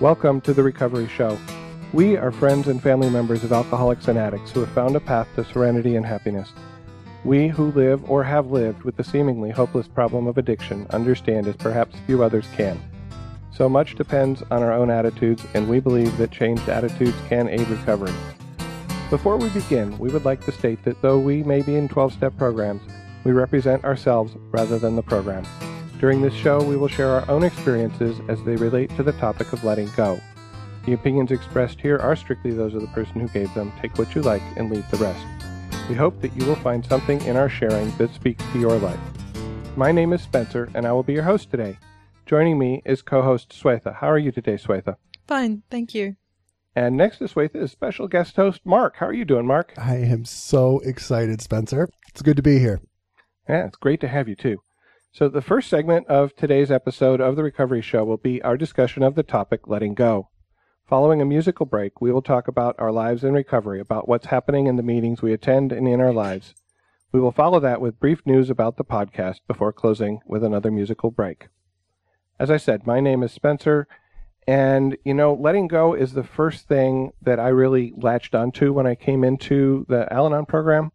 Welcome to The Recovery Show. We are friends and family members of alcoholics and addicts who have found a path to serenity and happiness. We who live or have lived with the seemingly hopeless problem of addiction understand as perhaps few others can. So much depends on our own attitudes, and we believe that changed attitudes can aid recovery. Before we begin, we would like to state that though we may be in 12-step programs, we represent ourselves rather than the program. During this show, we will share our own experiences as they relate to the topic of letting go. The opinions expressed here are strictly those of the person who gave them. Take what you like and leave the rest. We hope that you will find something in our sharing that speaks to your life. My name is Spencer, and I will be your host today. Joining me is co-host Swetha. How are you today, Swetha? Fine, thank you. And next to Swetha is special guest host Mark. How are you doing, Mark? I am so excited, Spencer. It's good to be here. Yeah, it's great to have you, too. So the first segment of today's episode of The Recovery Show will be our discussion of the topic, letting go. Following a musical break, we will talk about our lives in recovery, about what's happening in the meetings we attend and in our lives. We will follow that with brief news about the podcast before closing with another musical break. As I said, my name is Spencer, and, letting go is the first thing that I really latched onto when I came into the Al-Anon program.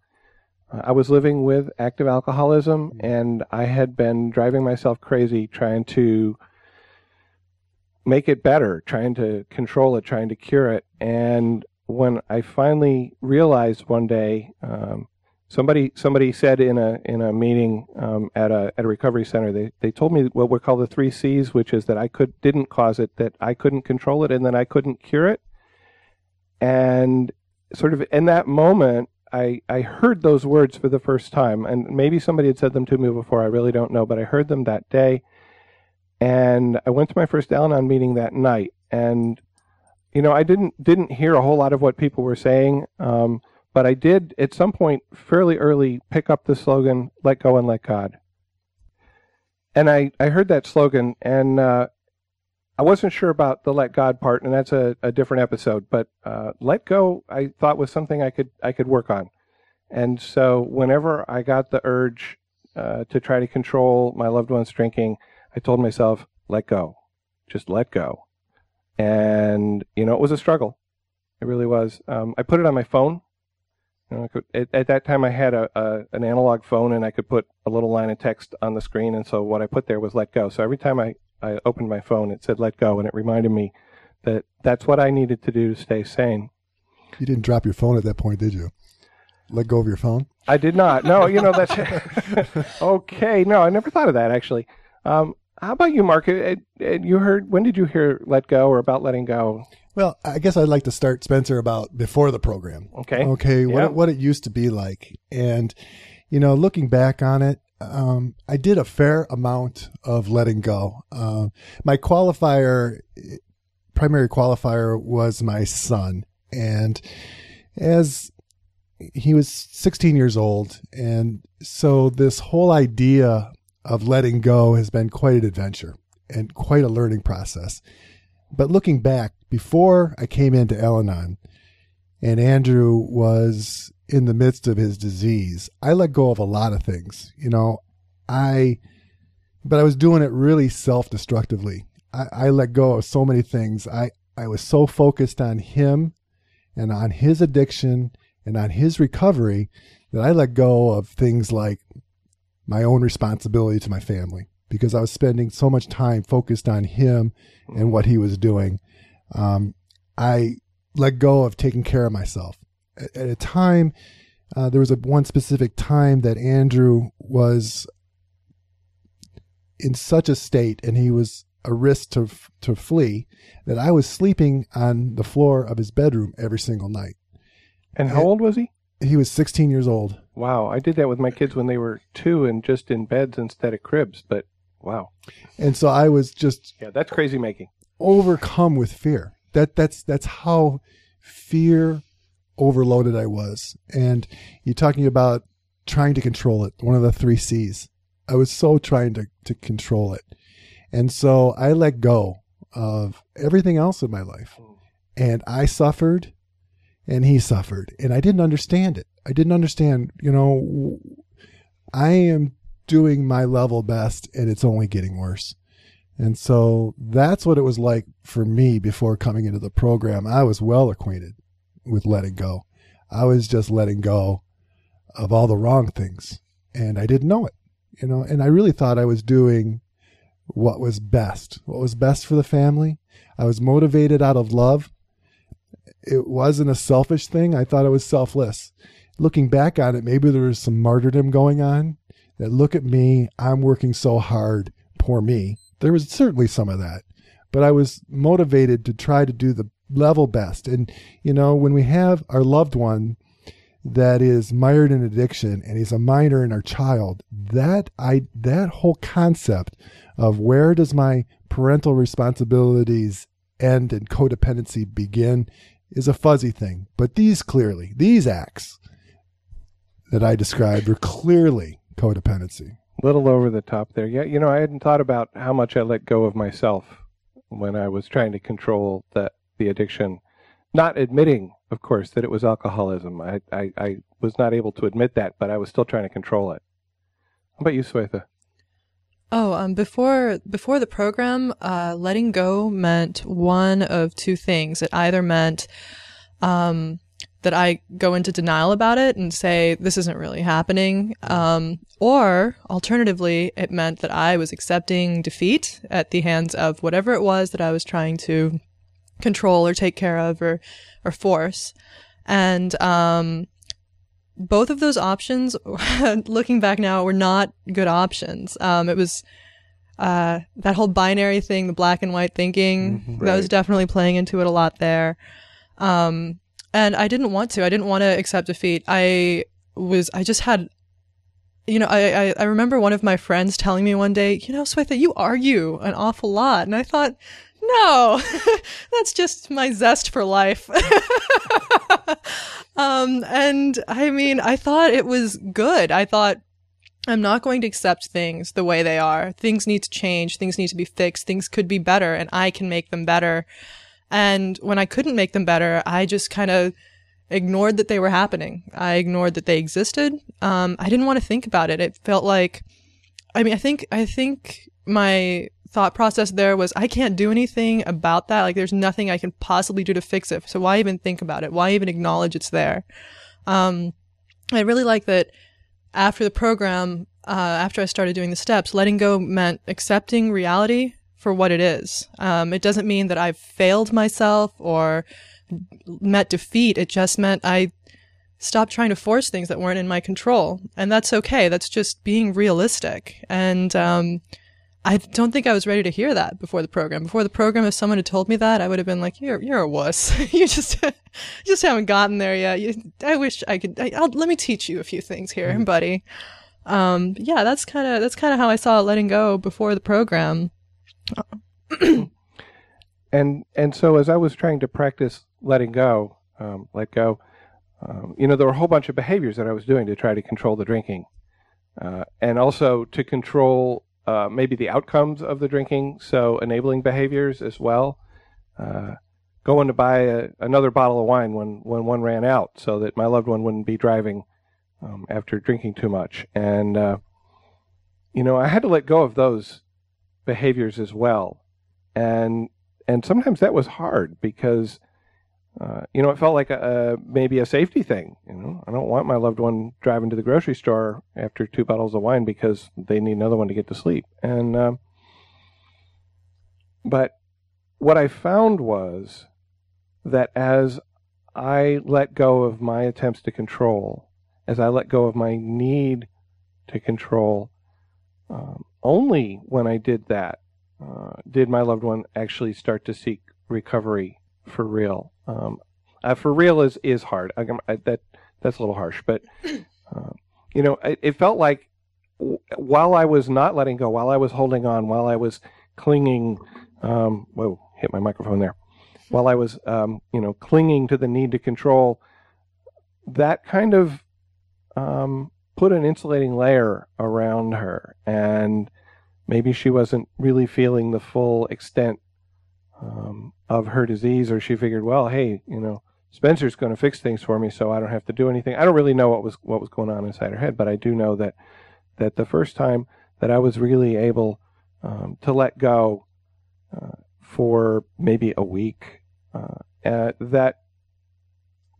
I was living with active alcoholism, and I had been driving myself crazy trying to make it better, trying to control it, trying to cure it. And when I finally realized one day, somebody said in a meeting at a recovery center, they told me what were called the 3 C's, which is that I didn't cause it, that I couldn't control it, and that I couldn't cure it. And sort of in that moment, I heard those words for the first time, and maybe somebody had said them to me before, I really don't know, but I heard them that day, and I went to my first Al-Anon meeting that night, and, I didn't hear a whole lot of what people were saying, but I did, at some point, fairly early, pick up the slogan, let go and let God. And I heard that slogan, and I wasn't sure about the let God part, and that's a different episode, but let go, I thought, was something I could work on. And so whenever I got the urge to try to control my loved one's drinking, I told myself, let go. Just let go. And, it was a struggle. It really was. I put it on my phone. At that time, I had an analog phone, and I could put a little line of text on the screen, and so what I put there was let go. So every time I opened my phone, it said let go, and it reminded me that that's what I needed to do to stay sane. You didn't drop your phone at that point, did you? Let go of your phone? I did not. No, that's... Okay, no, I never thought of that, actually. How about you, Mark? When did you hear let go or about letting go? Well, I guess I'd like to start, Spencer, about before the program. Okay, yeah. What it used to be like. And, looking back on it, I did a fair amount of letting go. My primary qualifier was my son. And as he was 16 years old, and so this whole idea of letting go has been quite an adventure and quite a learning process. But looking back, before I came into Al-Anon and Andrew was in the midst of his disease, I let go of a lot of things, but I was doing it really self-destructively. I let go of so many things. I was so focused on him and on his addiction and on his recovery that I let go of things like my own responsibility to my family, because I was spending so much time focused on him and what he was doing. I let go of taking care of myself. At a time, there was one specific time that Andrew was in such a state, and he was a risk to flee, that I was sleeping on the floor of his bedroom every single night. And how old was he? He was 16 years old. Wow. I did that with my kids when they were 2 and just in beds instead of cribs, but wow. And so I was just... Yeah, that's crazy making. Overcome with fear. That's how fear... overloaded I was. And you're talking about trying to control it, one of the 3 C's. I was so trying to control it. And so I let go of everything else in my life. And I suffered, and he suffered. And I didn't understand it. I didn't understand, I am doing my level best, and it's only getting worse. And so that's what it was like for me before coming into the program. I was well acquainted with letting go. I was just letting go of all the wrong things, and I didn't know it, you know, and I really thought I was doing what was best for the family. I was motivated out of love. It wasn't a selfish thing. I thought it was selfless. Looking back on it, maybe there was some martyrdom going on. That look at me, I'm working so hard, poor me. There was certainly some of that, but I was motivated to try to do the level best. And, you know, when we have our loved one that is mired in addiction and he's a minor and our child, that whole concept of where does my parental responsibilities end and codependency begin is a fuzzy thing. But these acts that I described were clearly codependency. Little over the top there. Yeah, you know, I hadn't thought about how much I let go of myself when I was trying to control the addiction. Not admitting, of course, that it was alcoholism. I was not able to admit that, but I was still trying to control it. How about you, Swetha? Oh, before the program, letting go meant one of two things. It either meant that I go into denial about it and say, this isn't really happening. Or alternatively, it meant that I was accepting defeat at the hands of whatever it was that I was trying to control or take care of or force. And both of those options, looking back now, were not good options. It was that whole binary thing, the black and white thinking, right. That was definitely playing into it a lot there. And I didn't want to. I didn't want to accept defeat. I remember one of my friends telling me one day, you know, Swetha, you argue an awful lot. And I thought, no, that's just my zest for life. And I mean, I thought it was good. I thought, I'm not going to accept things the way they are. Things need to change. Things need to be fixed. Things could be better, and I can make them better. And when I couldn't make them better, I just kind of ignored that they were happening. I ignored that they existed. I didn't want to think about it. It felt like, I think my thought process there was, I can't do anything about that. Like, there's nothing I can possibly do to fix it. So why even think about it? Why even acknowledge it's there? I really like that after the program, after I started doing the steps, letting go meant accepting reality for what it is. It doesn't mean that I've failed myself or met defeat. It just meant I stopped trying to force things that weren't in my control. And that's okay. That's just being realistic. And I don't think I was ready to hear that before the program. Before the program, if someone had told me that, I would have been like, you're a wuss. You just haven't gotten there yet. I wish I could. Let me teach you a few things here, buddy. Yeah, that's kind of how I saw letting go before the program. And so as I was trying to practice letting go, you know, there were a whole bunch of behaviors that I was doing to try to control the drinking, and also to control maybe the outcomes of the drinking, so enabling behaviors as well, going to buy another bottle of wine when one ran out so that my loved one wouldn't be driving after drinking too much. And, you know, I had to let go of those behaviors as well, and sometimes that was hard because you know, it felt like maybe a safety thing. You know, I don't want my loved one driving to the grocery store after 2 bottles of wine because they need another one to get to sleep. And but what I found was that as I let go of my attempts to control, as I let go of my need to control, only when I did that did my loved one actually start to seek recovery for real. For real is hard. That's a little harsh, but you know, it felt like while I was not letting go, while I was holding on, while I was clinging, whoa, hit my microphone there. While I was, you know, clinging to the need to control, that kind of put an insulating layer around her, and maybe she wasn't really feeling the full extent of her disease, or she figured, well, hey, you know, Spencer's going to fix things for me, so I don't have to do anything. I don't really know what was going on inside her head, but I do know that the first time that I was really able to let go for maybe a week. That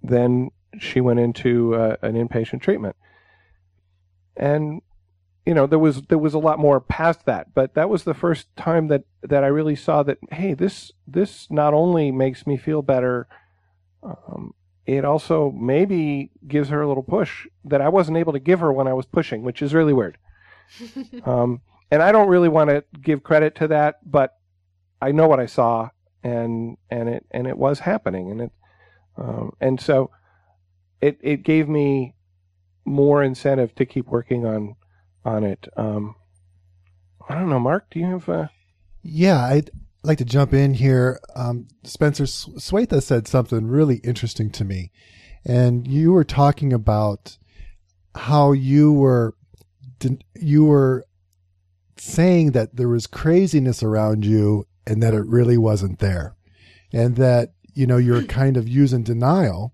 then she went into an inpatient treatment. And, you know, there was a lot more past that, but that was the first time that I really saw that, hey, this not only makes me feel better, it also maybe gives her a little push that I wasn't able to give her when I was pushing, which is really weird. And I don't really want to give credit to that, but I know what I saw, and it was happening, and so it gave me more incentive to keep working on it. I don't know, Mark, do you have a... Yeah, I'd like to jump in here. Spencer, Swetha said something really interesting to me, and you were talking about how you were saying that there was craziness around you and that it really wasn't there, and that, you know, you're kind of using denial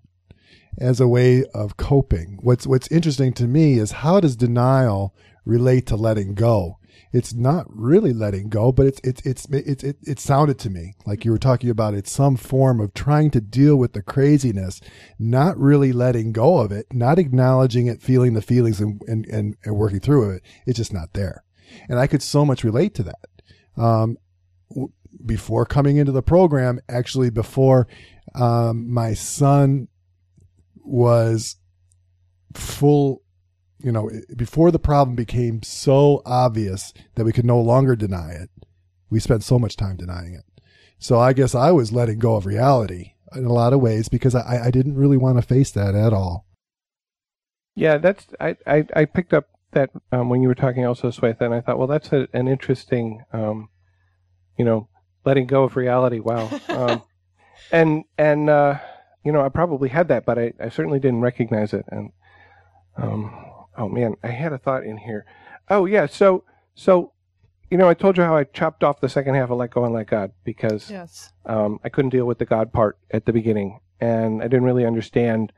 as a way of coping. What's interesting to me is, how does denial relate to letting go? It's not really letting go, but it sounded to me like you were talking about it's some form of trying to deal with the craziness, not really letting go of it, not acknowledging it, feeling the feelings and working through it. It's just not there. And I could so much relate to that. Before coming into the program, actually before my son was full, you know, before the problem became so obvious that we could no longer deny it, we spent so much time denying it. So I guess I was letting go of reality in a lot of ways because I didn't really want to face that at all. Yeah, that's, I picked up that when you were talking also, Swetha, and I thought, well, that's an interesting, you know, letting go of reality. Wow. You know, I probably had that, but I certainly didn't recognize it. And, oh man, I had a thought in here. Oh yeah. So, you know, I told you how I chopped off the second half of Let Go and Let God because yes. I couldn't deal with the God part at the beginning, and I didn't really understand.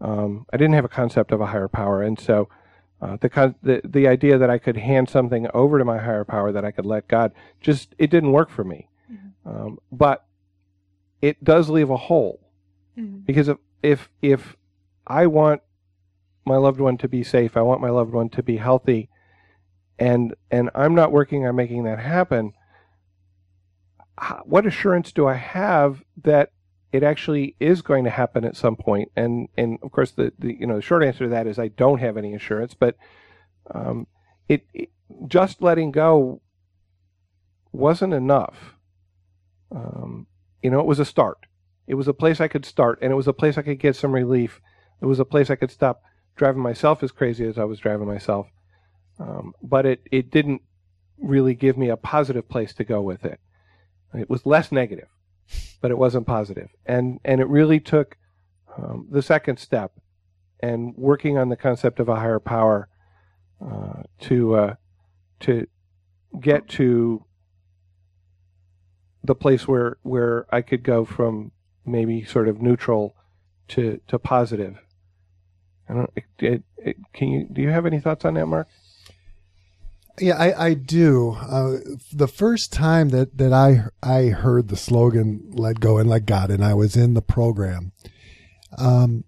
I didn't have a concept of a higher power. And so the idea that I could hand something over to my higher power, that I could let God, just, it didn't work for me. Mm-hmm. But it does leave a hole. Because if I want my loved one to be safe, I want my loved one to be healthy, and I'm not working on making that happen, what assurance do I have that it actually is going to happen at some point? And of course, the you know, the short answer to that is I don't have any assurance. But it just letting go wasn't enough. You know, it was a start. It was a place I could start, and it was a place I could get some relief. It was a place I could stop driving myself as crazy as I was driving myself. But it didn't really give me a positive place to go with it. It was less negative, but it wasn't positive. And it really took the second step and working on the concept of a higher power to get to the place where I could go from maybe sort of neutral to positive. I don't. Do you have any thoughts on that, Mark? Yeah, I do. The first time that I heard the slogan "Let Go and Let God," and I was in the program, I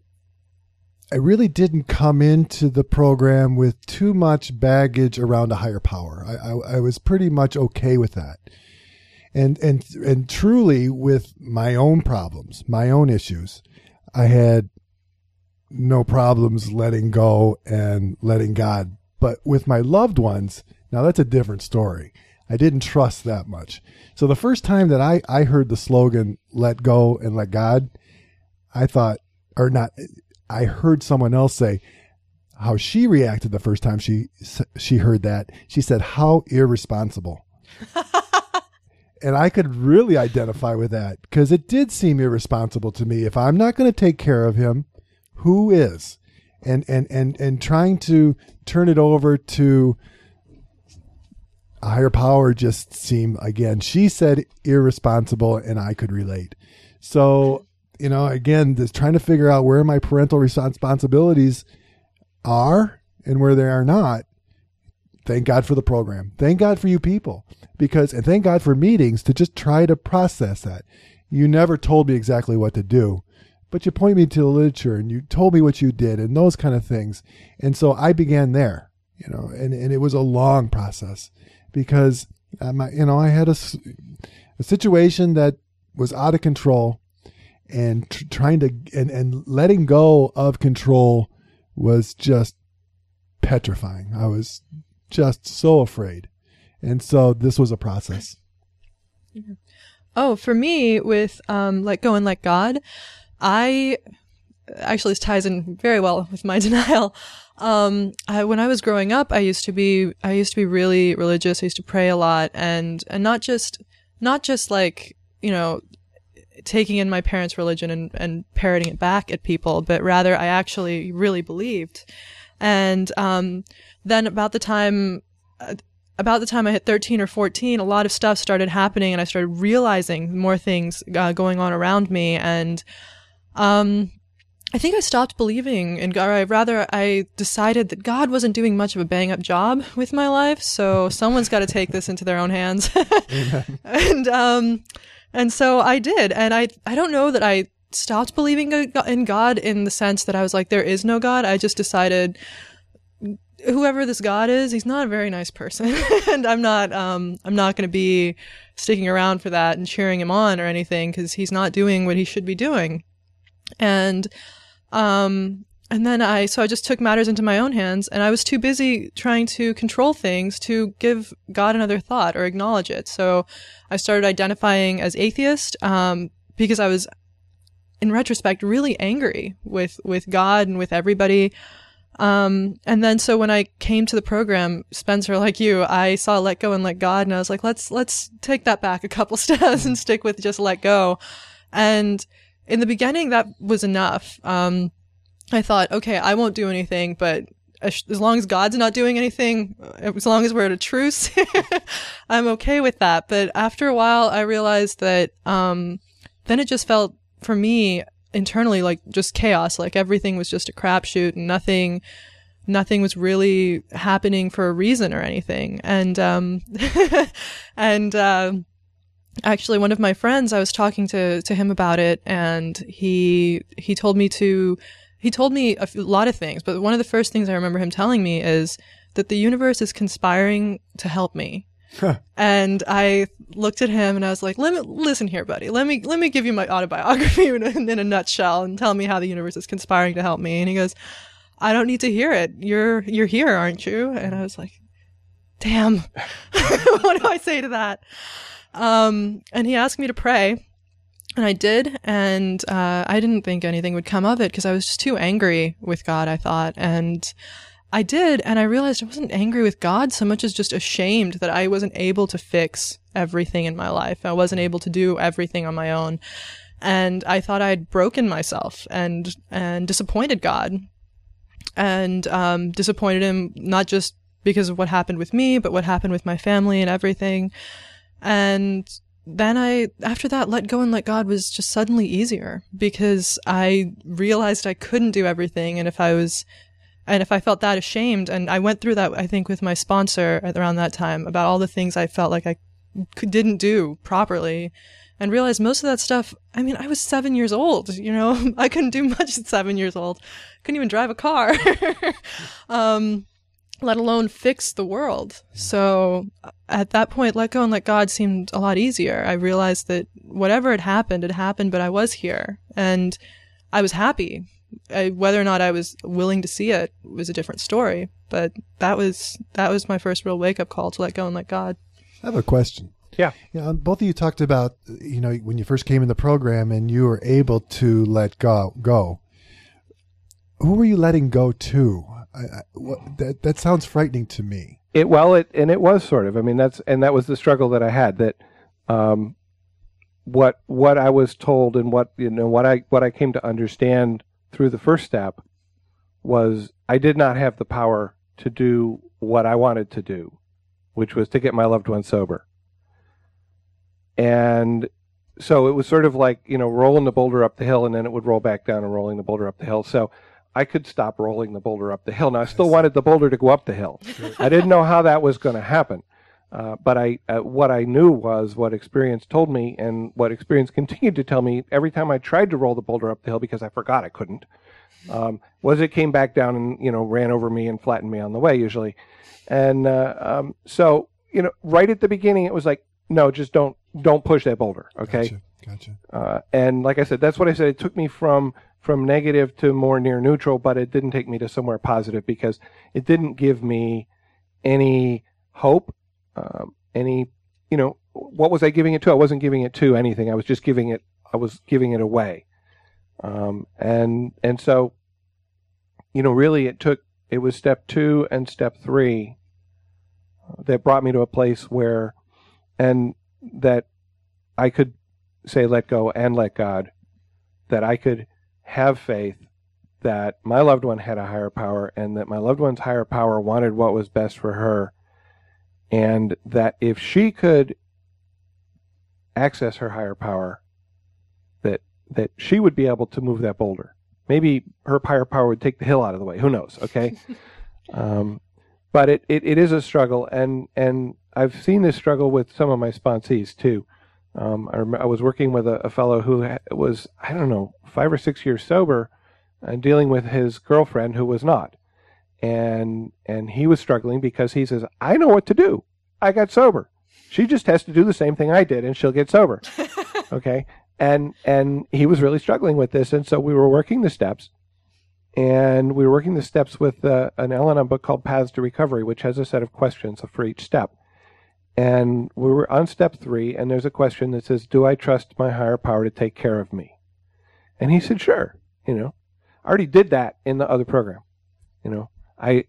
really didn't come into the program with too much baggage around a higher power. I was pretty much okay with that. And truly, with my own problems, my own issues, I had no problems letting go and letting God. But with my loved ones, now that's a different story. I didn't trust that much. So the first time that I heard the slogan, let go and let God, I heard someone else say how she reacted the first time she heard that. She said, how irresponsible. And I could really identify with that because it did seem irresponsible to me. If I'm not going to take care of him, who is? And trying to turn it over to a higher power just seemed, again, she said irresponsible, and I could relate. So, you know, again, just trying to figure out where my parental responsibilities are and where they are not. Thank God for the program. Thank God for you people, because, and thank God for meetings to just try to process that. You never told me exactly what to do, but you pointed me to the literature and you told me what you did and those kind of things. And so I began there, you know, and it was a long process because, you know, I had a situation that was out of control, and trying to, and letting go of control was just petrifying. I was just so afraid. And so this was a process. Yeah. Oh, for me, with Let Go and Let God, I actually, this ties in very well with my denial. When I was growing up, I used to be really religious. I used to pray a lot, and not just like, you know, taking in my parents' religion and parroting it back at people, but rather I actually really believed. And then about the time I hit 13 or 14, a lot of stuff started happening, and I started realizing more things going on around me. And I think I stopped believing in God, or rather I decided that God wasn't doing much of a bang-up job with my life, so someone's got to take this into their own hands. And so I did. And I don't know that I stopped believing in God in the sense that I was like, there is no God. I just decided whoever this God is, he's not a very nice person. And I'm not going to be sticking around for that and cheering him on or anything, because he's not doing what he should be doing. And then so I just took matters into my own hands, and I was too busy trying to control things to give God another thought or acknowledge it. So I started identifying as atheist, because I was, in retrospect, really angry with God and with everybody. And then, so when I came to the program, Spencer, like you, I saw Let Go and Let God, and I was like, let's take that back a couple steps and stick with just let go. And in the beginning, that was enough. I thought, okay, I won't do anything, but as long as God's not doing anything, as long as we're at a truce, I'm okay with that. But after a while, I realized that then it just felt, for me, internally, like just chaos. Like everything was just a crapshoot, and nothing was really happening for a reason or anything. And actually, one of my friends, I was talking to him about it, and he told me to. He told me a lot of things, but one of the first things I remember him telling me is that the universe is conspiring to help me. Huh. And I looked at him and I was like, listen here, buddy. Let me give you my autobiography in a nutshell and tell me how the universe is conspiring to help me." And he goes, "I don't need to hear it. You're here, aren't you?" And I was like, "Damn. What do I say to that?" And he asked me to pray. And I did, and I didn't think anything would come of it because I was just too angry with God, I thought. And I did, and I realized I wasn't angry with God so much as just ashamed that I wasn't able to fix everything in my life. I wasn't able to do everything on my own. And I thought I had broken myself and disappointed God. And disappointed him not just because of what happened with me, but what happened with my family and everything. And then after that, Let Go and Let God was just suddenly easier because I realized I couldn't do everything. And if I felt that ashamed, and I went through that, I think, with my sponsor around that time about all the things I felt like I didn't do properly, and realized most of that stuff. I mean, I was 7 years old, you know, I couldn't do much at 7 years old. Couldn't even drive a car, let alone fix the world. So at that point, Let Go and Let God seemed a lot easier. I realized that whatever had happened, but I was here and I was happy. Whether or not I was willing to see it was a different story, but that was my first real wake up call to Let Go and Let God. I have a question. Yeah. You know, both of you talked about, you know, when you first came in the program and you were able to let go. Who were you letting go to? That sounds frightening to me. It was sort of. I mean, that was the struggle that I had. That what I was told and what I came to understand through the first step was I did not have the power to do what I wanted to do, which was to get my loved one sober. And so it was sort of like, you know, rolling the boulder up the hill, and then it would roll back down, and rolling the boulder up the hill. So I could stop rolling the boulder up the hill. Now, I still wanted the boulder to go up the hill. Sure. I didn't know how that was going to happen. But what I knew was what experience told me, and what experience continued to tell me every time I tried to roll the boulder up the hill, because I forgot I couldn't, was it came back down and, you know, ran over me and flattened me on the way usually. And so, you know, right at the beginning, it was like, no, just don't push that boulder. Okay. Gotcha. And like I said, that's what I said. It took me from negative to more near neutral, but it didn't take me to somewhere positive, because it didn't give me any hope. Any, you know, what was I giving it to? I wasn't giving it to anything. I was just giving it, I was giving it away. And so, you know, really it was step 2 and step 3 that brought me to a place where, and that I could say, let go and let God, that I could have faith that my loved one had a higher power, and that my loved one's higher power wanted what was best for her. And that if she could access her higher power, that she would be able to move that boulder. Maybe her higher power would take the hill out of the way. Who knows? Okay. But it is a struggle. And I've seen this struggle with some of my sponsees too. I was working with a fellow who was, I don't know, 5 or 6 years sober, and dealing with his girlfriend who was not. And he was struggling because he says, I know what to do. I got sober. She just has to do the same thing I did and she'll get sober. Okay. And he was really struggling with this. And so we were working the steps, and we were working the steps with an Al-Anon book called Paths to Recovery, which has a set of questions for each step. And we were on step 3, and there's a question that says, do I trust my higher power to take care of me? And he said, sure. You know, I already did that in the other program. You know,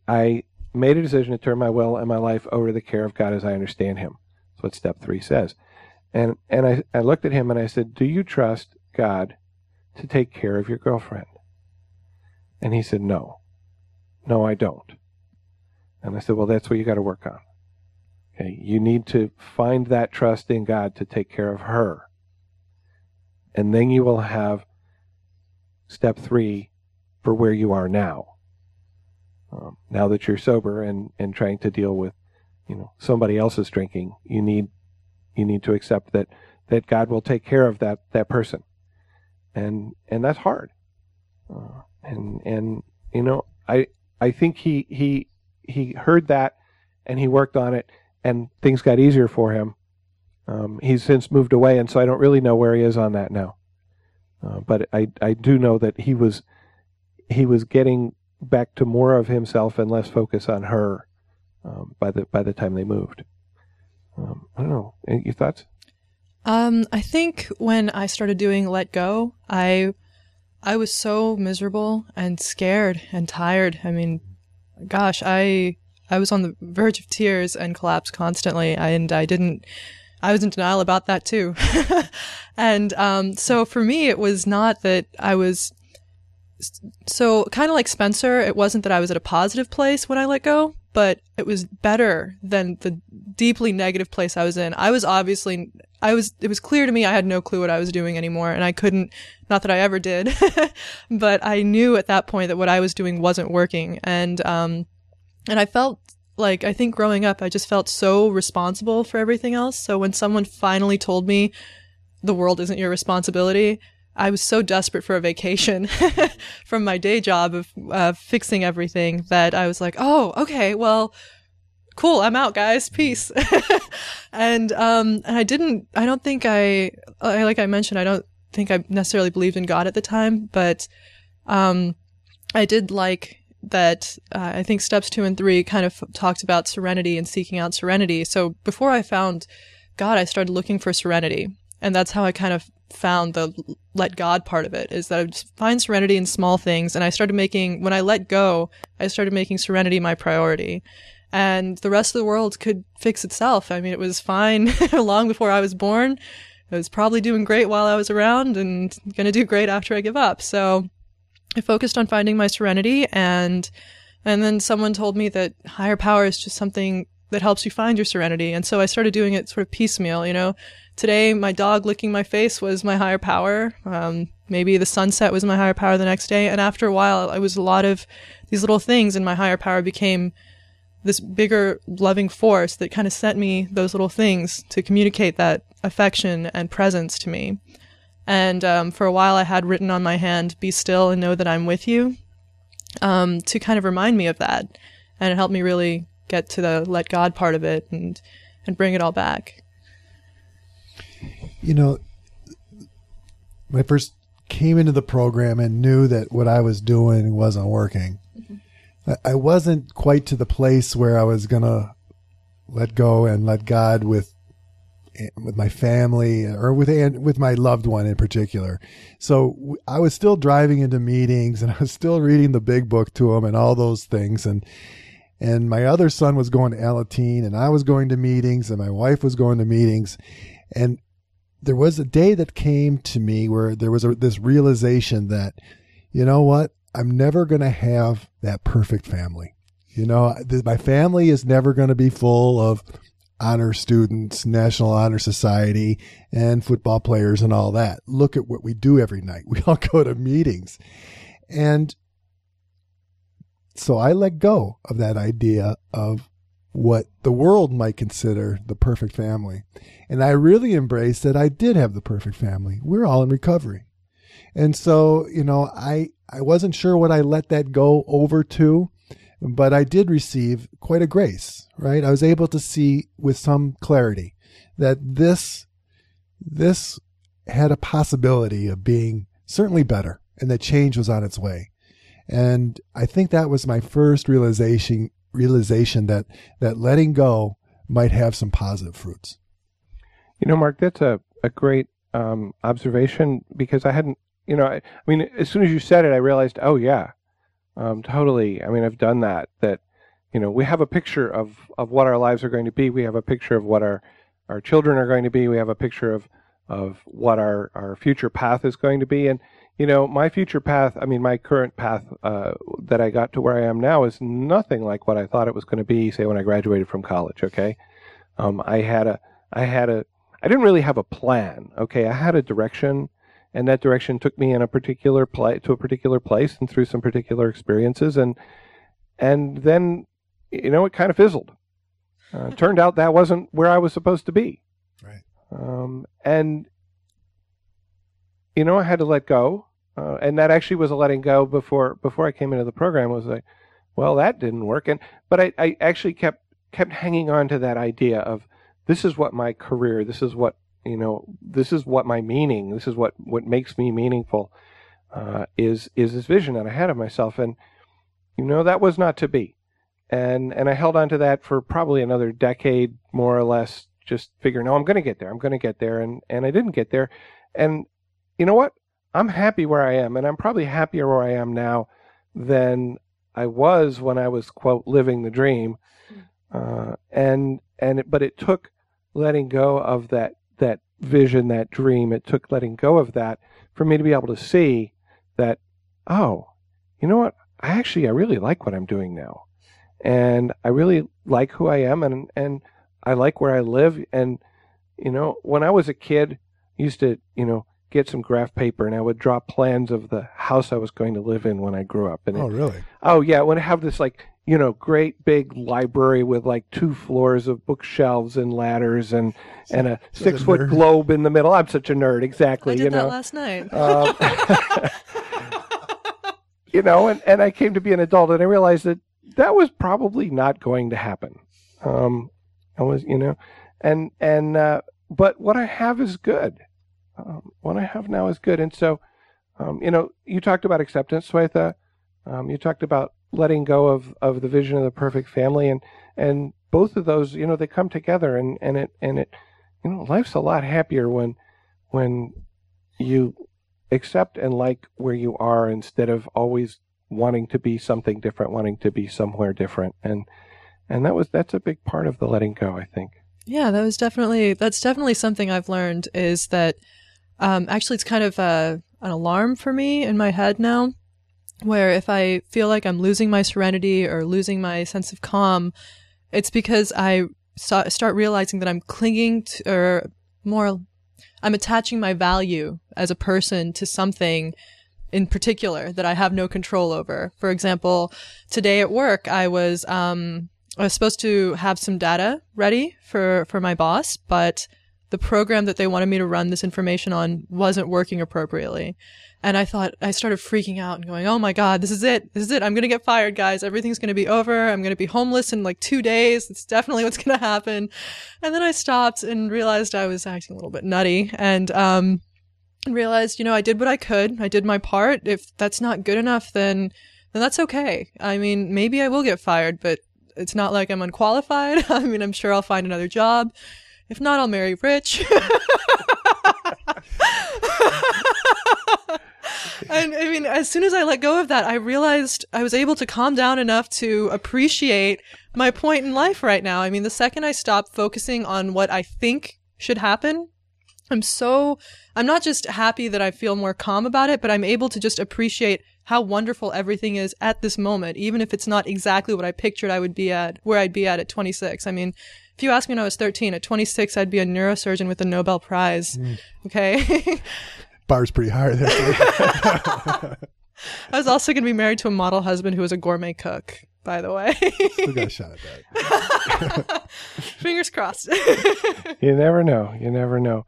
I made a decision to turn my will and my life over to the care of God as I understand him. That's what step 3 says. And I looked at him and I said, do you trust God to take care of your girlfriend? And he said, no, I don't. And I said, well, that's what you got to work on. Okay. You need to find that trust in God to take care of her. And then you will have step 3 for where you are now. Now that you're sober and trying to deal with, you know, somebody else's drinking, you need to accept that God will take care of that person, and that's hard. And you know, I think he heard that, and he worked on it, and things got easier for him. He's since moved away, and so I don't really know where he is on that now. But I do know that he was getting back to more of himself and less focus on her by the time they moved. I don't know. Your thoughts? I think when I started doing Let Go, I was so miserable and scared and tired. I mean, gosh, I was on the verge of tears and collapse constantly, and I was in denial about that too. And so for me, it was not that I was... So kind of like Spencer, it wasn't that I was at a positive place when I let go, but it was better than the deeply negative place I was in. It was clear to me I had no clue what I was doing anymore, and I couldn't, not that I ever did, but I knew at that point that what I was doing wasn't working. And I felt like, I think growing up, I just felt so responsible for everything else. So when someone finally told me the world isn't your responsibility, I was so desperate for a vacation from my day job of fixing everything that I was like, oh, okay, well, cool, I'm out, guys, peace. And like I mentioned, I don't think I necessarily believed in God at the time, but I did like that. I think steps 2 and 3 kind of talked about serenity and seeking out serenity. So before I found God, I started looking for serenity. And that's how I kind of found the let God part of it, is that I would find serenity in small things. And when I let go, I started making serenity my priority. And the rest of the world could fix itself. I mean, it was fine long before I was born. It was probably doing great while I was around and going to do great after I give up. So I focused on finding my serenity. And then someone told me that higher power is just something that helps you find your serenity. And so I started doing it sort of piecemeal, you know. Today, my dog licking my face was my higher power. Maybe the sunset was my higher power the next day. And after a while, it was a lot of these little things, and my higher power became this bigger loving force that kind of sent me those little things to communicate that affection and presence to me. And for a while I had written on my hand, "Be still and know that I'm with you," to kind of remind me of that. And it helped me really get to the let God part of it and bring it all back. You know, when I first came into the program and knew that what I was doing wasn't working, I wasn't quite to the place where I was going to let go and let God with my family or with my loved one in particular. So I was still driving into meetings and I was still reading the big book to him and all those things. And my other son was going to Al-Anon and I was going to meetings and my wife was going to meetings. And there was a day that came to me where there was this realization that, you know what? I'm never going to have that perfect family. You know, my family is never going to be full of honor students, National Honor Society, and football players and all that. Look at what we do every night. We all go to meetings. And so I let go of that idea of what the world might consider the perfect family. And I really embraced that I did have the perfect family. We're all in recovery. And so, you know, I wasn't sure what I let that go over to, but I did receive quite a grace, right? I was able to see with some clarity that this had a possibility of being certainly better and that change was on its way. And I think that was my first realization that letting go might have some positive fruits. You know, Mark, that's a great observation, because I hadn't, you know, I mean, as soon as you said it, I realized, oh, yeah, totally. I mean, I've done that, you know, we have a picture of what our lives are going to be. We have a picture of what our children are going to be. We have a picture of what our future path is going to be. And, you know, my future path, I mean, my current path that I got to where I am now is nothing like what I thought it was going to be, say, when I graduated from college, okay? I didn't really have a plan, okay? I had a direction. And that direction took me in a particular place to a particular place and through some particular experiences. And then, you know, it kind of fizzled. Turned out that wasn't where I was supposed to be. Right. And, you know, I had to let go. And that actually was a letting go before I came into the program. I was like, well, that didn't work. But I actually kept hanging on to that idea of this is what my career, this is what, you know, this is what my meaning, this is what makes me meaningful, is this vision that I had of myself. And, you know, that was not to be. And I held on to that for probably another decade, more or less, just figuring, oh, I'm going to get there. And I didn't get there. And you know what? I'm happy where I am. And I'm probably happier where I am now than I was when I was, quote, living the dream. But it took letting go of that vision, that dream. It took letting go of that for me to be able to see that, oh, you know what? I really like what I'm doing now. And I really like who I am and I like where I live. And, you know, when I was a kid, I used to, you know, get some graph paper and I would draw plans of the house I was going to live in when I grew up. And oh, really? Oh, yeah. I would have this, like, you know, great big library with like 2 floors of bookshelves and ladders and a 6-foot globe in the middle. I'm such a nerd. Exactly. I did that last night. You know, and I came to be an adult and I realized that was probably not going to happen. I was, you know, but what I have is good. What I have now is good. And so, you know, you talked about acceptance, Swetha. You talked about letting go of the vision of the perfect family, and both of those, you know, they come together, and it, you know, life's a lot happier when you accept and like where you are instead of always wanting to be something different, wanting to be somewhere different. And that's a big part of the letting go, I think. Yeah, that's definitely something I've learned is that, actually it's kind of an alarm for me in my head now, where if I feel like I'm losing my serenity or losing my sense of calm, it's because I start realizing that I'm clinging to, or more, I'm attaching my value as a person to something in particular that I have no control over. For example, today at work, I was I was supposed to have some data ready for my boss, but the program that they wanted me to run this information on wasn't working appropriately. And I thought, I started freaking out and going, oh my God, this is it. This is it. I'm going to get fired, guys. Everything's going to be over. I'm going to be homeless in like 2 days. It's definitely what's going to happen. And then I stopped and realized I was acting a little bit nutty and, realized, you know, I did what I could. I did my part. If that's not good enough, then that's okay. I mean, maybe I will get fired, but it's not like I'm unqualified. I mean, I'm sure I'll find another job. If not, I'll marry rich. And I mean, as soon as I let go of that, I realized I was able to calm down enough to appreciate my point in life right now. I mean, the second I stopped focusing on what I think should happen, I'm not just happy that I feel more calm about it, but I'm able to just appreciate how wonderful everything is at this moment, even if it's not exactly what I pictured I'd be at 26. I mean, if you asked me when I was 13, at 26, I'd be a neurosurgeon with a Nobel Prize. Mm. Okay. Bar's pretty high there. I was also going to be married to a model husband who was a gourmet cook, by the way. Still got a shot at that. Fingers crossed. You never know. You never know.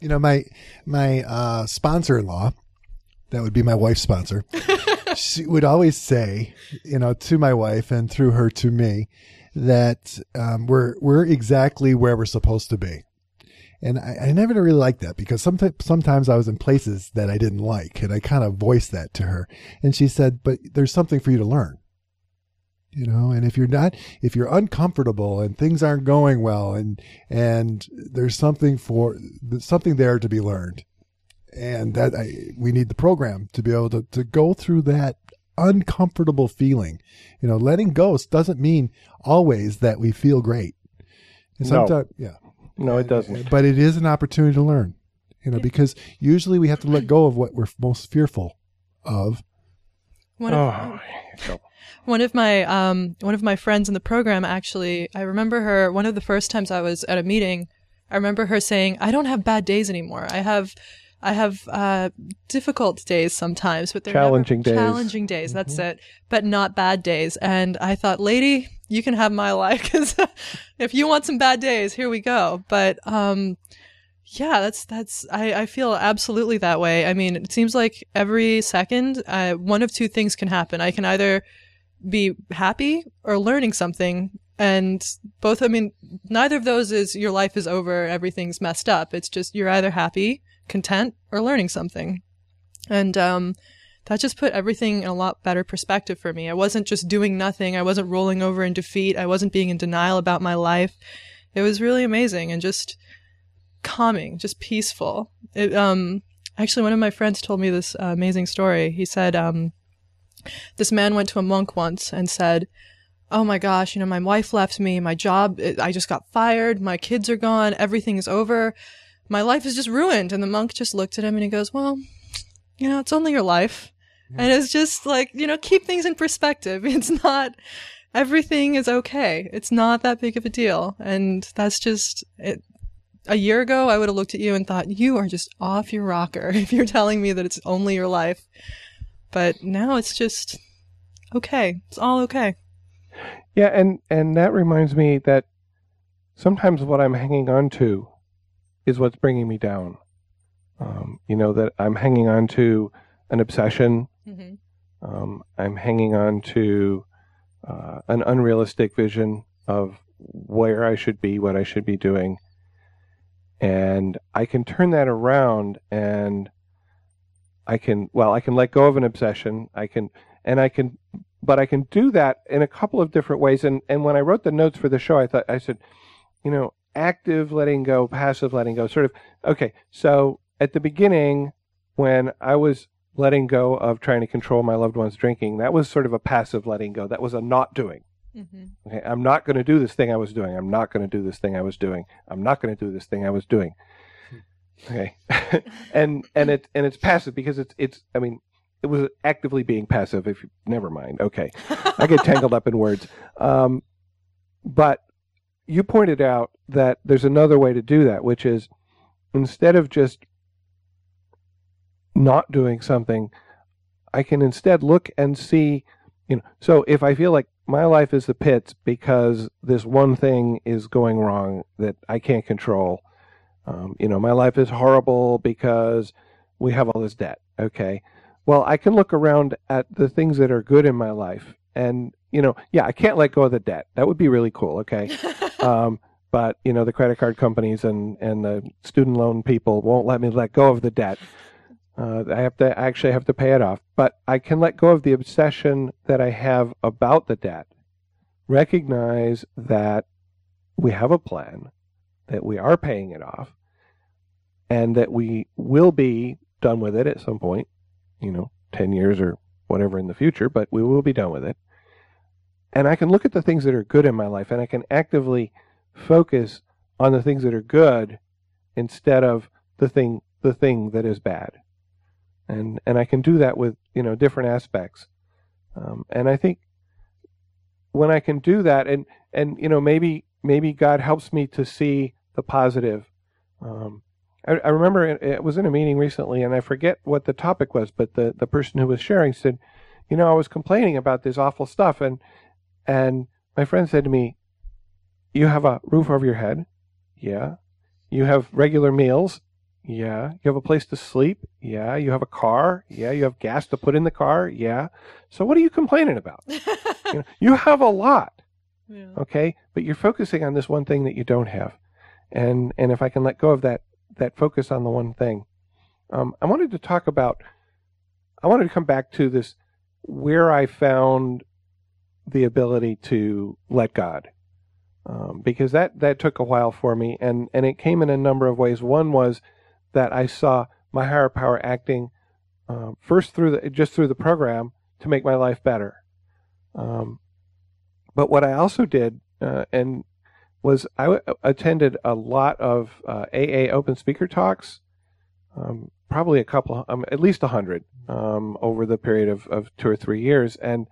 You know, my sponsor-in-law, that would be my wife's sponsor, she would always say, you know, to my wife and through her to me, that we're exactly where we're supposed to be. And I never really liked that, because sometimes I was in places that I didn't like, and I kind of voiced that to her. And she said, but there's something for you to learn. You know, and if you're uncomfortable and things aren't going well, and there's something there to be learned, and that we need the program to be able to go through that uncomfortable feeling. You know, letting go doesn't mean always that we feel great. And sometimes, no. Yeah. No, it doesn't. But it is an opportunity to learn, you know, because usually we have to let go of what we're most fearful of. One of my friends in the program, actually, I remember her, one of the first times I was at a meeting, I remember her saying, I don't have bad days anymore. I have difficult days sometimes, but they're challenging days. That's it, but not bad days. And I thought, lady, you can have my life, because if you want some bad days, here we go. But yeah, I feel absolutely that way. I mean, it seems like every second, one of two things can happen. I can either be happy or learning something. And both, I mean, neither of those is your life is over, everything's messed up. It's just you're either happy, content, or learning something. And that just put everything in a lot better perspective for me. I wasn't just doing nothing. I wasn't rolling over in defeat. I wasn't being in denial about my life. It was really amazing and just calming, just peaceful. It, actually, one of my friends told me this amazing story. He said, this man went to a monk once and said, oh my gosh, you know, my wife left me, my job, I just got fired, my kids are gone, everything is over, my life is just ruined. And the monk just looked at him and he goes, well, you know, it's only your life. Yeah. And it's just like, you know, keep things in perspective. It's not, everything is okay. It's not that big of a deal. And that's just it. A year ago, I would have looked at you and thought, you are just off your rocker if you're telling me that it's only your life. But now it's just okay. It's all okay. Yeah, and that reminds me that sometimes what I'm hanging on to is what's bringing me down. You know, that I'm hanging on to an obsession. Mm-hmm. I'm hanging on to an unrealistic vision of where I should be, what I should be doing. And I can turn that around, and I can let go of an obsession. But I can do that in a couple of different ways. And when I wrote the notes for the show, I said, you know, active letting go, passive letting go, sort of. Okay. So at the beginning, when I was letting go of trying to control my loved one's drinking, that was sort of a passive letting go. That was a not doing. Mm-hmm. Okay, I'm not going to do this thing I was doing. I'm not going to do this thing I was doing. I'm not going to do this thing I was doing. Okay, and it's passive because it was actively being passive. Never mind. Okay, I get tangled up in words. But you pointed out that there's another way to do that, which is instead of just not doing something, I can instead look and see You know, so if I feel like my life is the pits because this one thing is going wrong that I can't control, you know, my life is horrible because we have all this debt. Okay, well, I can look around at the things that are good in my life, and you know, yeah, I can't let go of the debt. That would be really cool. Okay, but you know, the credit card companies and the student loan people won't let me let go of the debt. I actually have to pay it off, but I can let go of the obsession that I have about the debt. Recognize that we have a plan, that we are paying it off, and that we will be done with it at some point, you know, 10 years or whatever in the future, but we will be done with it. And I can look at the things that are good in my life, and I can actively focus on the things that are good instead of the thing that is bad. And I can do that with, you know, different aspects. And I think when I can do that, and you know, maybe God helps me to see the positive. I remember it was in a meeting recently, and I forget what the topic was, but the person who was sharing said, you know, I was complaining about this awful stuff. And my friend said to me, you have a roof over your head? Yeah. You have regular meals? Yeah. You have a place to sleep? Yeah. You have a car? Yeah. You have gas to put in the car? Yeah. So what are you complaining about? You know, you have a lot. Yeah. Okay. But you're focusing on this one thing that you don't have. And if I can let go of that focus on the one thing, I wanted to come back to this, where I found the ability to let God, because that took a while for me. And it came in a number of ways. One was that I saw my higher power acting first through the program to make my life better. But what I also did was I attended a lot of AA open speaker talks, probably a couple, at least 100 over the period of 2 or 3 years. And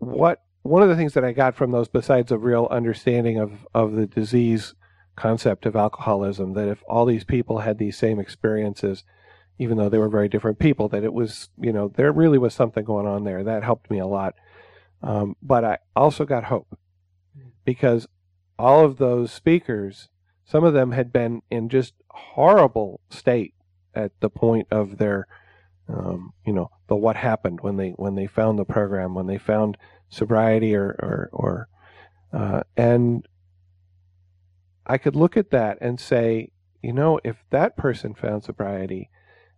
one of the things that I got from those, besides a real understanding of the disease concept of alcoholism, that if all these people had these same experiences, even though they were very different people, that it was, you know, there really was something going on there. That helped me a lot. But I also got hope, because all of those speakers, some of them had been in just horrible state at the point of their, you know, the what happened when they found the program, when they found sobriety or and I could look at that and say, you know, if that person found sobriety,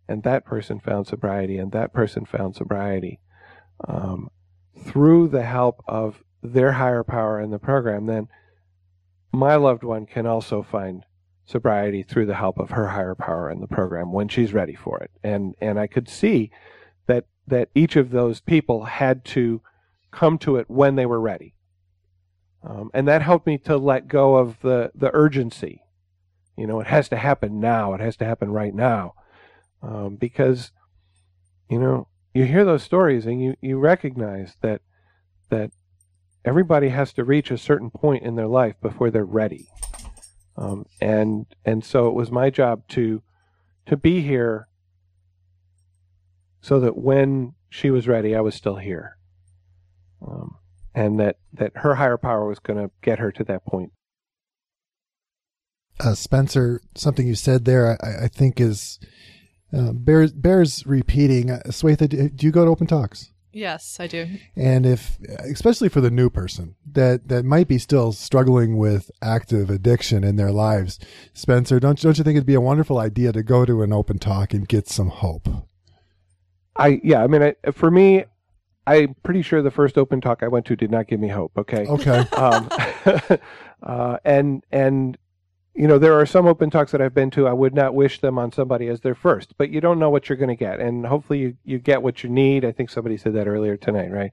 and that person found sobriety, and that person found sobriety, through the help of their higher power in the program, then my loved one can also find sobriety through the help of her higher power in the program when she's ready for it. And I could see that each of those people had to come to it when they were ready. And that helped me to let go of the urgency. You know, it has to happen now. It has to happen right now. Because, you know, you hear those stories and you recognize that everybody has to reach a certain point in their life before they're ready. And so it was my job to be here so that when she was ready, I was still here. And that her higher power was going to get her to that point. Spencer, something you said there, I think is bears repeating. Swetha, do you go to open talks? Yes, I do. And especially for the new person that might be still struggling with active addiction in their lives, Spencer, don't you think it'd be a wonderful idea to go to an open talk and get some hope? For me, I'm pretty sure the first open talk I went to did not give me hope. Okay. Okay. And you know, there are some open talks that I've been to, I would not wish them on somebody as their first, but you don't know what you're going to get. And hopefully you get what you need. I think somebody said that earlier tonight, right?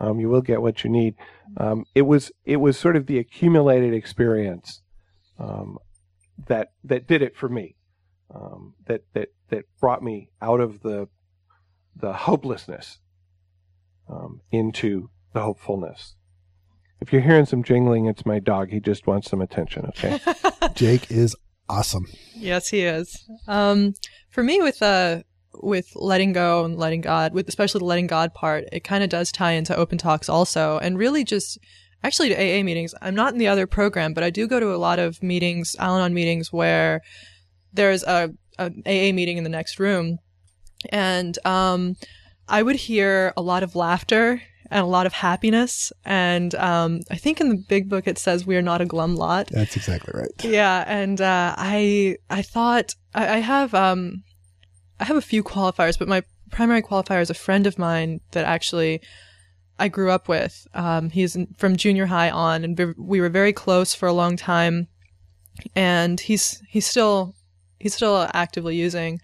You will get what you need. It was sort of the accumulated experience that did it for me, that brought me out of the hopelessness into the hopefulness. If you're hearing some jingling, it's my dog. He just wants some attention, okay? Jake is awesome. Yes, he is. For me, with with letting go and letting God, with especially the letting God part, it kind of does tie into open talks also, and really just actually to AA meetings. I'm not in the other program, but I do go to a lot of meetings, Al-Anon meetings, where there's an AA meeting in the next room, and I would hear a lot of laughter and a lot of happiness. And I think in the big book it says we are not a glum lot. That's exactly right. Yeah, and I thought I have a few qualifiers, but my primary qualifier is a friend of mine that actually I grew up with. He's from junior high on, and we were very close for a long time. And he's still actively using,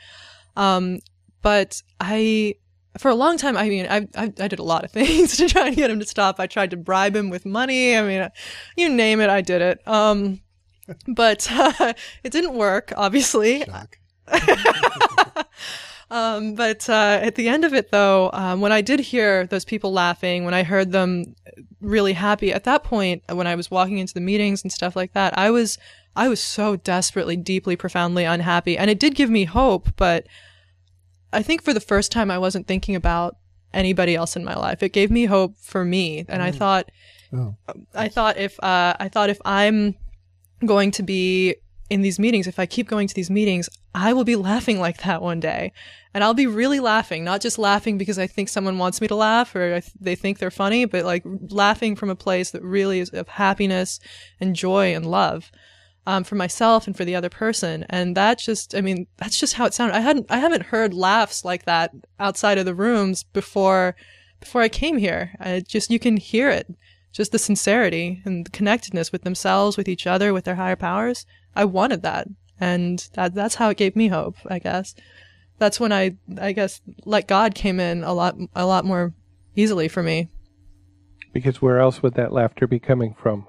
but I. For a long time, I mean, I did a lot of things to try and get him to stop. I tried to bribe him with money. I mean, you name it, I did it. But it didn't work, obviously. Shock. But at the end of it, though, when I did hear those people laughing, when I heard them really happy, at that point, when I was walking into the meetings and stuff like that, I was so desperately, deeply, profoundly unhappy. And it did give me hope, but I think for the first time, I wasn't thinking about anybody else in my life. It gave me hope for me. And I thought if I'm going to be in these meetings, if I keep going to these meetings, I will be laughing like that one day. And I'll be really laughing, not just laughing because I think someone wants me to laugh or they think they're funny, but like laughing from a place that really is of happiness and joy and love. For myself and for the other person. And that just, I mean, that's just how it sounded. I haven't heard laughs like that outside of the rooms before I came here. You can hear it, just the sincerity and the connectedness with themselves, with each other, with their higher powers. I wanted that. And that's how it gave me hope, I guess. That's when I guess, let God came in a lot more easily for me. Because where else would that laughter be coming from?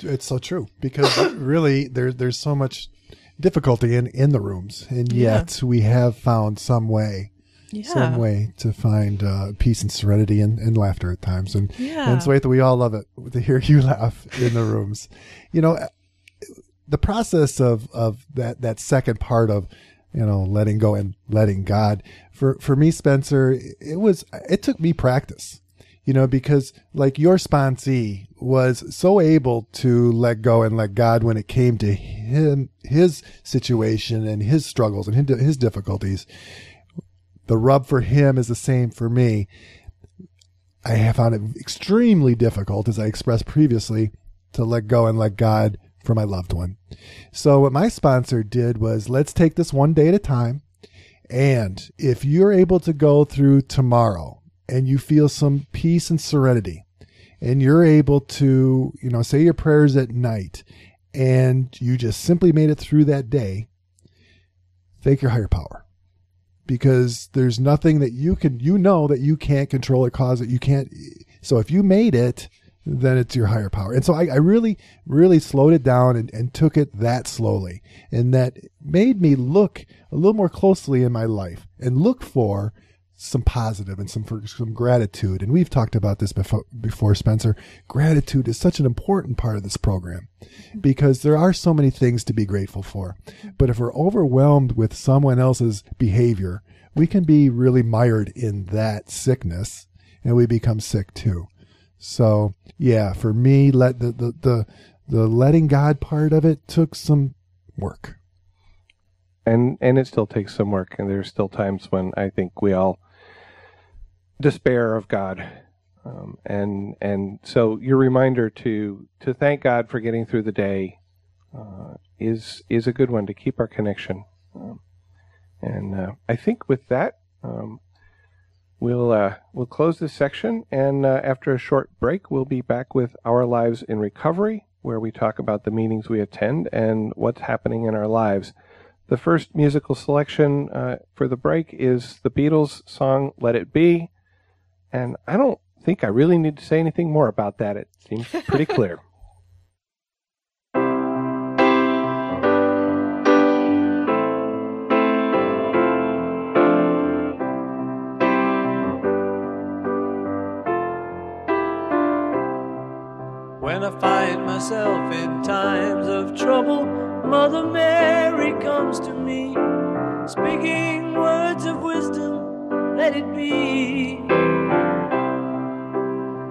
It's so true, because really there's so much difficulty in the rooms, and yet we have found some way to find peace and serenity and laughter at times. And Swetha, we all love it to hear you laugh in the rooms. You know, the process of that second part of, you know, letting go and letting God. For me, Spencer, it took me practice. You know, because like your sponsee was so able to let go and let God when it came to him, his situation and his struggles and his difficulties. The rub for him is the same for me. I have found it extremely difficult, as I expressed previously, to let go and let God for my loved one. So what my sponsor did was, let's take this one day at a time. And if you're able to go through tomorrow and you feel some peace and serenity, and you're able to, you know, say your prayers at night, and you just simply made it through that day, thank your higher power. Because there's nothing that you can, you know, that you can't control or cause that you can't. So if you made it, then it's your higher power. And so I really, really slowed it down and took it that slowly. And that made me look a little more closely in my life and look for some positive and some gratitude. And we've talked about this before, Spencer. Gratitude is such an important part of this program, because there are so many things to be grateful for. But if we're overwhelmed with someone else's behavior, we can be really mired in that sickness, and we become sick too. So yeah, for me, let the letting God part of it took some work. And it still takes some work, and there's still times when I think we all despair of God, and so your reminder to thank God for getting through the day is a good one to keep our connection. And I think with that we'll close this section, and after a short break we'll be back with Our Lives in Recovery, where we talk about the meetings we attend and what's happening in our lives. The first musical selection for the break is the Beatles' song, Let It Be. And I don't think I really need to say anything more about that. It seems pretty clear. When I find myself in times of trouble, Mother Mary comes to me, speaking let it be.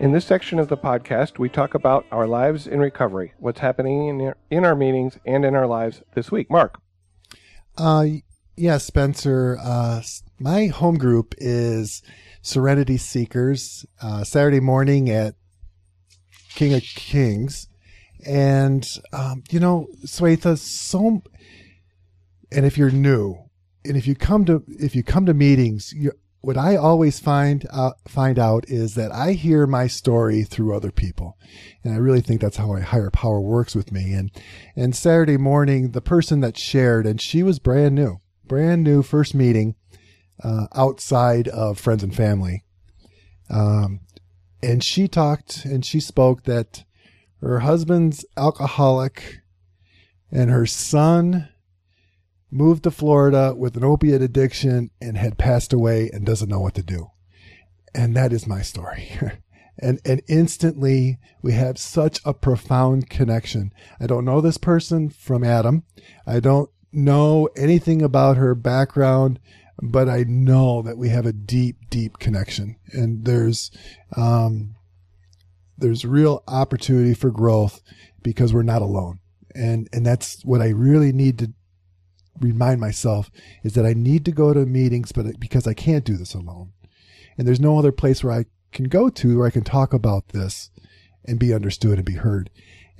In this section of the podcast, we talk about our lives in recovery, what's happening in our meetings and in our lives this week. Mark. Yes, Spencer. My home group is Serenity Seekers, Saturday morning at King of Kings. And, you know, Swetha, and if you're new, and if you come to meetings, what I always find out is that I hear my story through other people. And I really think that's how my higher power works with me. And Saturday morning, the person that shared, and she was brand new first meeting, outside of friends and family. And she talked and she spoke that her husband's alcoholic and her son moved to Florida with an opiate addiction and had passed away and doesn't know what to do. And that is my story. and instantly we have such a profound connection. I don't know this person from Adam. I don't know anything about her background, but I know that we have a deep, deep connection. And there's real opportunity for growth because we're not alone. And that's what I really need to remind myself, is that I need to go to meetings, but because I can't do this alone, and there's no other place where I can go to where I can talk about this and be understood and be heard.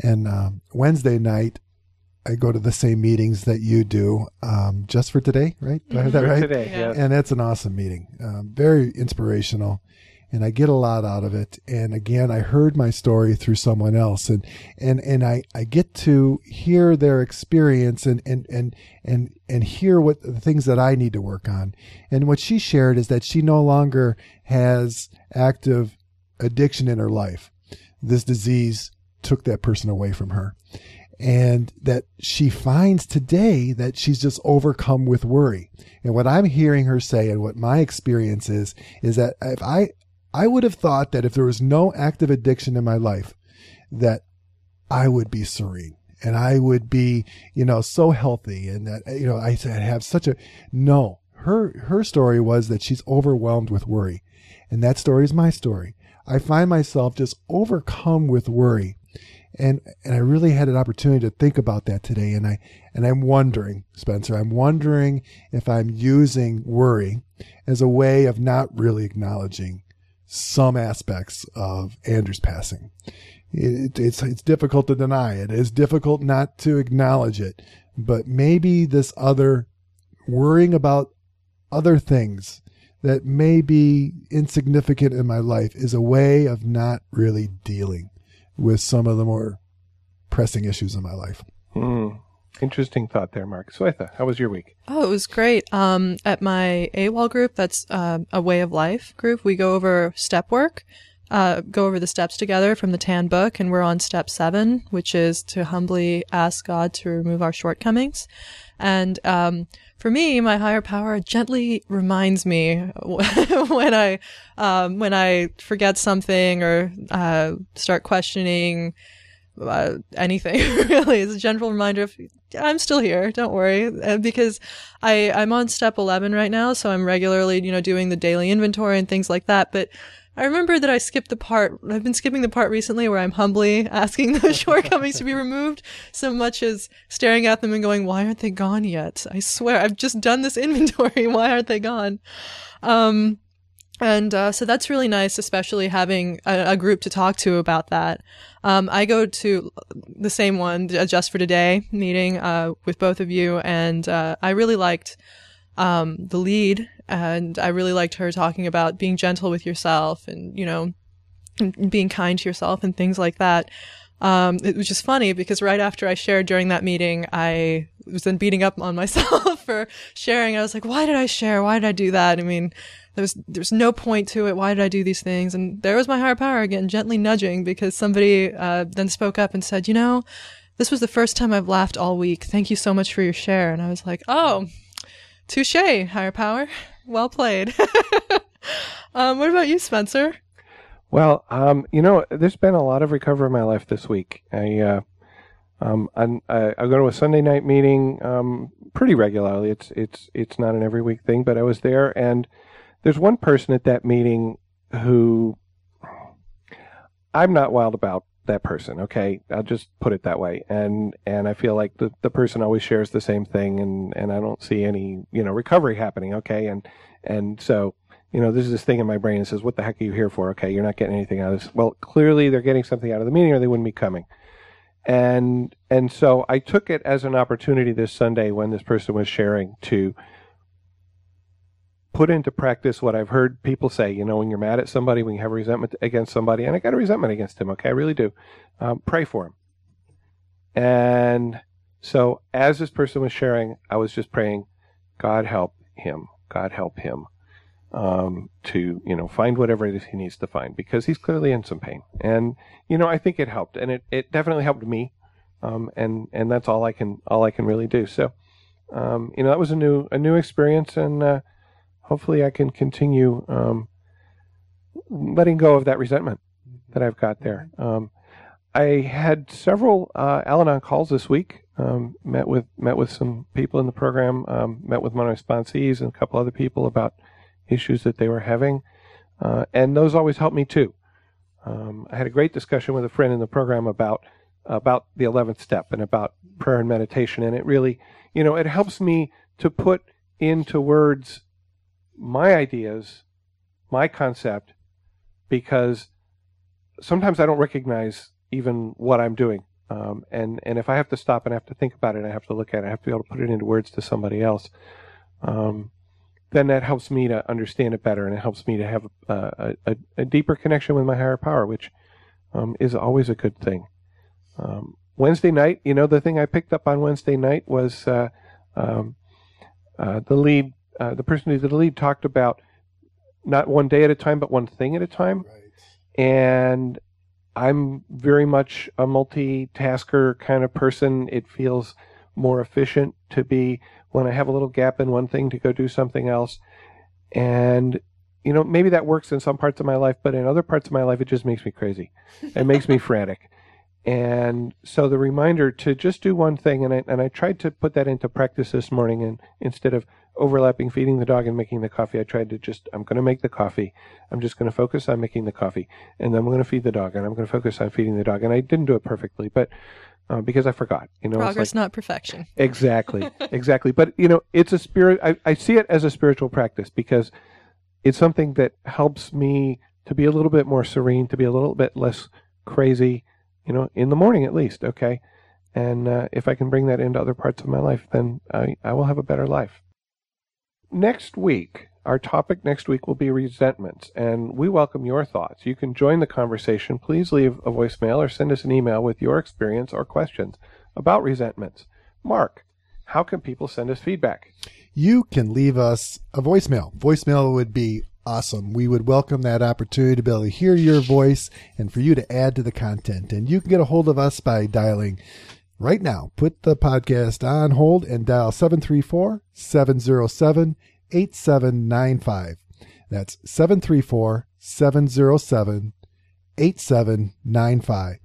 And Wednesday night, I go to the same meetings that you do, just for today, right? Do I have that right? Today, yeah. And that's an awesome meeting, very inspirational, and I get a lot out of it. And again, I heard my story through someone else, and I get to hear their experience and hear what the things that I need to work on. And what she shared is that she no longer has active addiction in her life. This disease took that person away from her. And that she finds today that she's just overcome with worry. And what I'm hearing her say, and what my experience is that if I would have thought that if there was no active addiction in my life, that I would be serene and I would be, you know, so healthy. And that, you know, I have such a, no, her story was that she's overwhelmed with worry. And that story is my story. I find myself just overcome with worry. And I really had an opportunity to think about that today. And I'm wondering, Spencer, if I'm using worry as a way of not really acknowledging some aspects of Andrew's passing. It's difficult to deny it. It's difficult not to acknowledge it. But maybe this other worrying about other things that may be insignificant in my life is a way of not really dealing with some of the more pressing issues in my life. Interesting thought there, Mark. Swetha, how was your week? Oh, it was great. At my AWOL group, that's a way of life group, we go over step work, go over the steps together from the Tan book, and we're on step 7, which is to humbly ask God to remove our shortcomings. And for me, my higher power gently reminds me when I forget something or start questioning anything. Really, it's a gentle reminder of I'm still here. Don't worry, because I'm on step 11 right now, so I'm regularly, you know, doing the daily inventory and things like that. But I remember that I skipped the part. I've been skipping the part recently where I'm humbly asking those shortcomings to be removed, so much as staring at them and going, "Why aren't they gone yet? I swear, I've just done this inventory. Why aren't they gone?" And so that's really nice, especially having a group to talk to about that. I go to the same one, Just for Today meeting with both of you, and I really liked the lead. And I really liked her talking about being gentle with yourself and, you know, being kind to yourself and things like that. It was just funny because right after I shared during that meeting, I was then beating up on myself for sharing. I was like, why did I share? Why did I do that? I mean, There's no point to it. Why did I do these things? And there was my higher power again, gently nudging, because somebody then spoke up and said, you know, this was the first time I've laughed all week. Thank you so much for your share. And I was like, oh, touche, higher power. Well played. What about you, Spencer? Well, you know, there's been a lot of recovery in my life this week. I go to a Sunday night meeting pretty regularly. It's not an every week thing, but I was there, and there's one person at that meeting who I'm not wild about. That person, okay, I'll just put it that way, and I feel like the person always shares the same thing, and I don't see any, you know, recovery happening, okay, and so, you know, there's this thing in my brain that says, what the heck are you here for? Okay, you're not getting anything out of this. Well, clearly they're getting something out of the meeting, or they wouldn't be coming. And so I took it as an opportunity this Sunday when this person was sharing to put into practice what I've heard people say, you know, when you're mad at somebody, when you have a resentment against somebody, and I got a resentment against him, okay, I really do, pray for him. And so as this person was sharing, I was just praying, God help him to, you know, find whatever it is he needs to find, because he's clearly in some pain. And, you know, I think it helped, and it definitely helped me, and that's all I can really do. So, you know, that was a new experience, and hopefully I can continue letting go of that resentment that I've got there. I had several Al-Anon calls this week, met with some people in the program, met with one of my sponsees and a couple other people about issues that they were having, and those always help me too. I had a great discussion with a friend in the program about the 11th step and about prayer and meditation, and it really, you know, it helps me to put into words my ideas, my concept, because sometimes I don't recognize even what I'm doing. And if I have to stop and I have to think about it, and I have to look at it, I have to be able to put it into words to somebody else, then that helps me to understand it better, and it helps me to have a deeper connection with my higher power, which is always a good thing. Wednesday night, you know, the thing I picked up on Wednesday night was the person who did the lead talked about not one day at a time, but one thing at a time. Right. And I'm very much a multitasker kind of person. It feels more efficient to be when I have a little gap in one thing to go do something else. And, you know, maybe that works in some parts of my life, but in other parts of my life, it just makes me crazy. It makes me frantic. And so the reminder to just do one thing, and I tried to put that into practice this morning, and instead of overlapping feeding the dog and making the coffee, I tried to just, I'm going to make the coffee, I'm just going to focus on making the coffee, and then I'm going to feed the dog, and I'm going to focus on feeding the dog. And I didn't do it perfectly, but because I forgot, you know, progress, it's like, not perfection. Exactly. Exactly. But, you know, it's a spirit, I see it as a spiritual practice, because it's something that helps me to be a little bit more serene, to be a little bit less crazy, you know, in the morning at least, okay? And if I can bring that into other parts of my life, then I will have a better life. Next week, our topic next week will be resentments, and we welcome your thoughts. You can join the conversation. Please leave a voicemail or send us an email with your experience or questions about resentments. Mark, how can people send us feedback? You can leave us a voicemail. Voicemail would be awesome. We would welcome that opportunity to be able to hear your voice and for you to add to the content. And you can get a hold of us by dialing right now. Put the podcast on hold and dial 734-707-8795. That's 734-707-8795.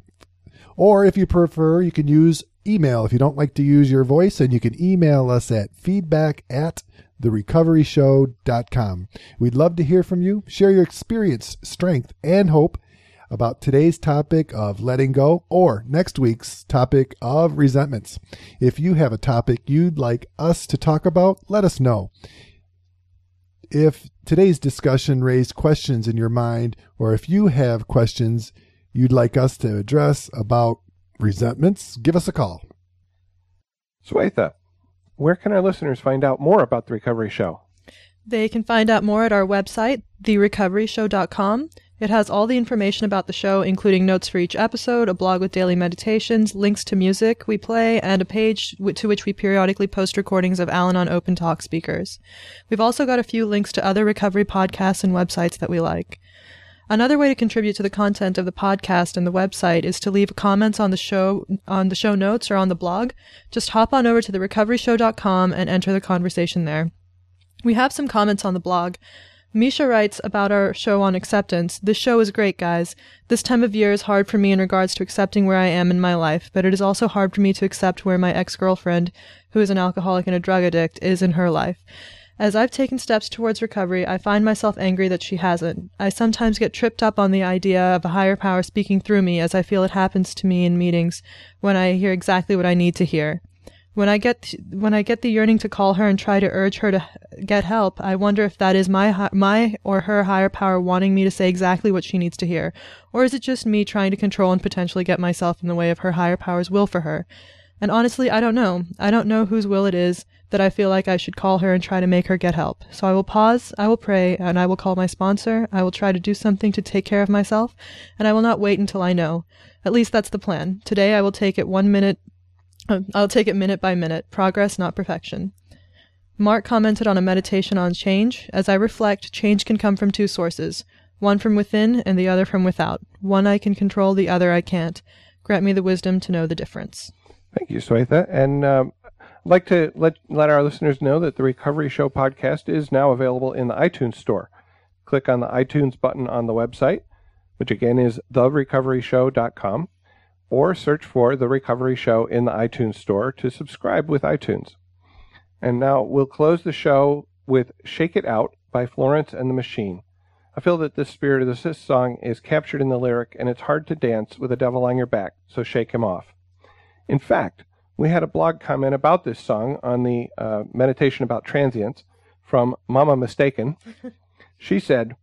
Or if you prefer, you can use email. If you don't like to use your voice, and you can email us at feedback@therecoveryshow.com. We'd love to hear from you. Share your experience, strength, and hope about today's topic of letting go, or next week's topic of resentments. If you have a topic you'd like us to talk about, let us know. If today's discussion raised questions in your mind, or if you have questions you'd like us to address about resentments, give us a call. Swetha, where can our listeners find out more about The Recovery Show? They can find out more at our website, therecoveryshow.com. It has all the information about the show, including notes for each episode, a blog with daily meditations, links to music we play, and a page to which we periodically post recordings of Al-Anon Open Talk speakers. We've also got a few links to other recovery podcasts and websites that we like. Another way to contribute to the content of the podcast and the website is to leave comments on the show notes or on the blog. Just hop on over to therecoveryshow.com and enter the conversation there. We have some comments on the blog. Misha writes about our show on acceptance. This show is great, guys. This time of year is hard for me in regards to accepting where I am in my life, but it is also hard for me to accept where my ex-girlfriend, who is an alcoholic and a drug addict, is in her life. As I've taken steps towards recovery, I find myself angry that she hasn't. I sometimes get tripped up on the idea of a higher power speaking through me, as I feel it happens to me in meetings when I hear exactly what I need to hear. When I get the yearning to call her and try to urge her to get help, I wonder if that is my or her higher power wanting me to say exactly what she needs to hear, or is it just me trying to control and potentially get myself in the way of her higher power's will for her? And honestly, I don't know. I don't know whose will it is that I feel like I should call her and try to make her get help. So I will pause, I will pray, and I will call my sponsor. I will try to do something to take care of myself, and I will not wait until I know. At least that's the plan. Today I will take it minute by minute. Progress, not perfection. Mark commented on a meditation on change. As I reflect, change can come from two sources, one from within and the other from without. One I can control, the other I can't. Grant me the wisdom to know the difference. Thank you, Swetha. And I'd like to let our listeners know that the Recovery Show podcast is now available in the iTunes store. Click on the iTunes button on the website, which again is therecoveryshow.com, or search for The Recovery Show in the iTunes store to subscribe with iTunes. And now we'll close the show with Shake It Out by Florence and the Machine. I feel that the spirit of this song is captured in the lyric, and it's hard to dance with a devil on your back, so shake him off. In fact, we had a blog comment about this song on the meditation about transience from Mama Mistaken. She said,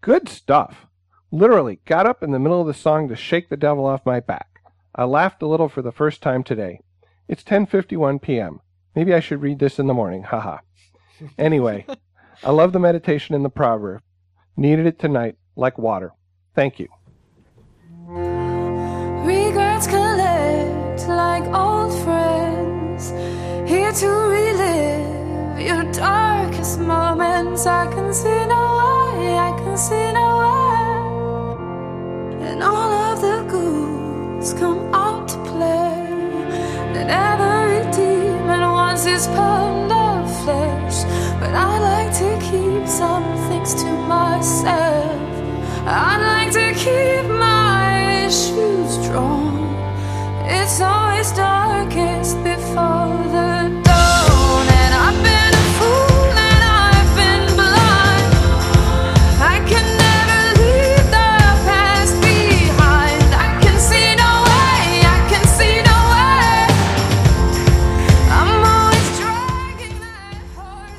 "Good stuff. Literally got up in the middle of the song to shake the devil off my back. I laughed a little for the first time today. It's 10:51 p.m. Maybe I should read this in the morning. Haha. Anyway, I love the meditation in the proverb. Needed it tonight like water. Thank you." Regrets like old friends, here to relive your darkest moments. I can see no way, I can see no way. And all of the ghouls come out to play. That every demon wants his pound of flesh. But I like to keep some things to myself. I like to keep my issues strong. It's always darkest before the dawn, and I've been a fool and I've been blind. I can never leave the past behind. I can see no way, I can see no way. I'm always dragging that horse.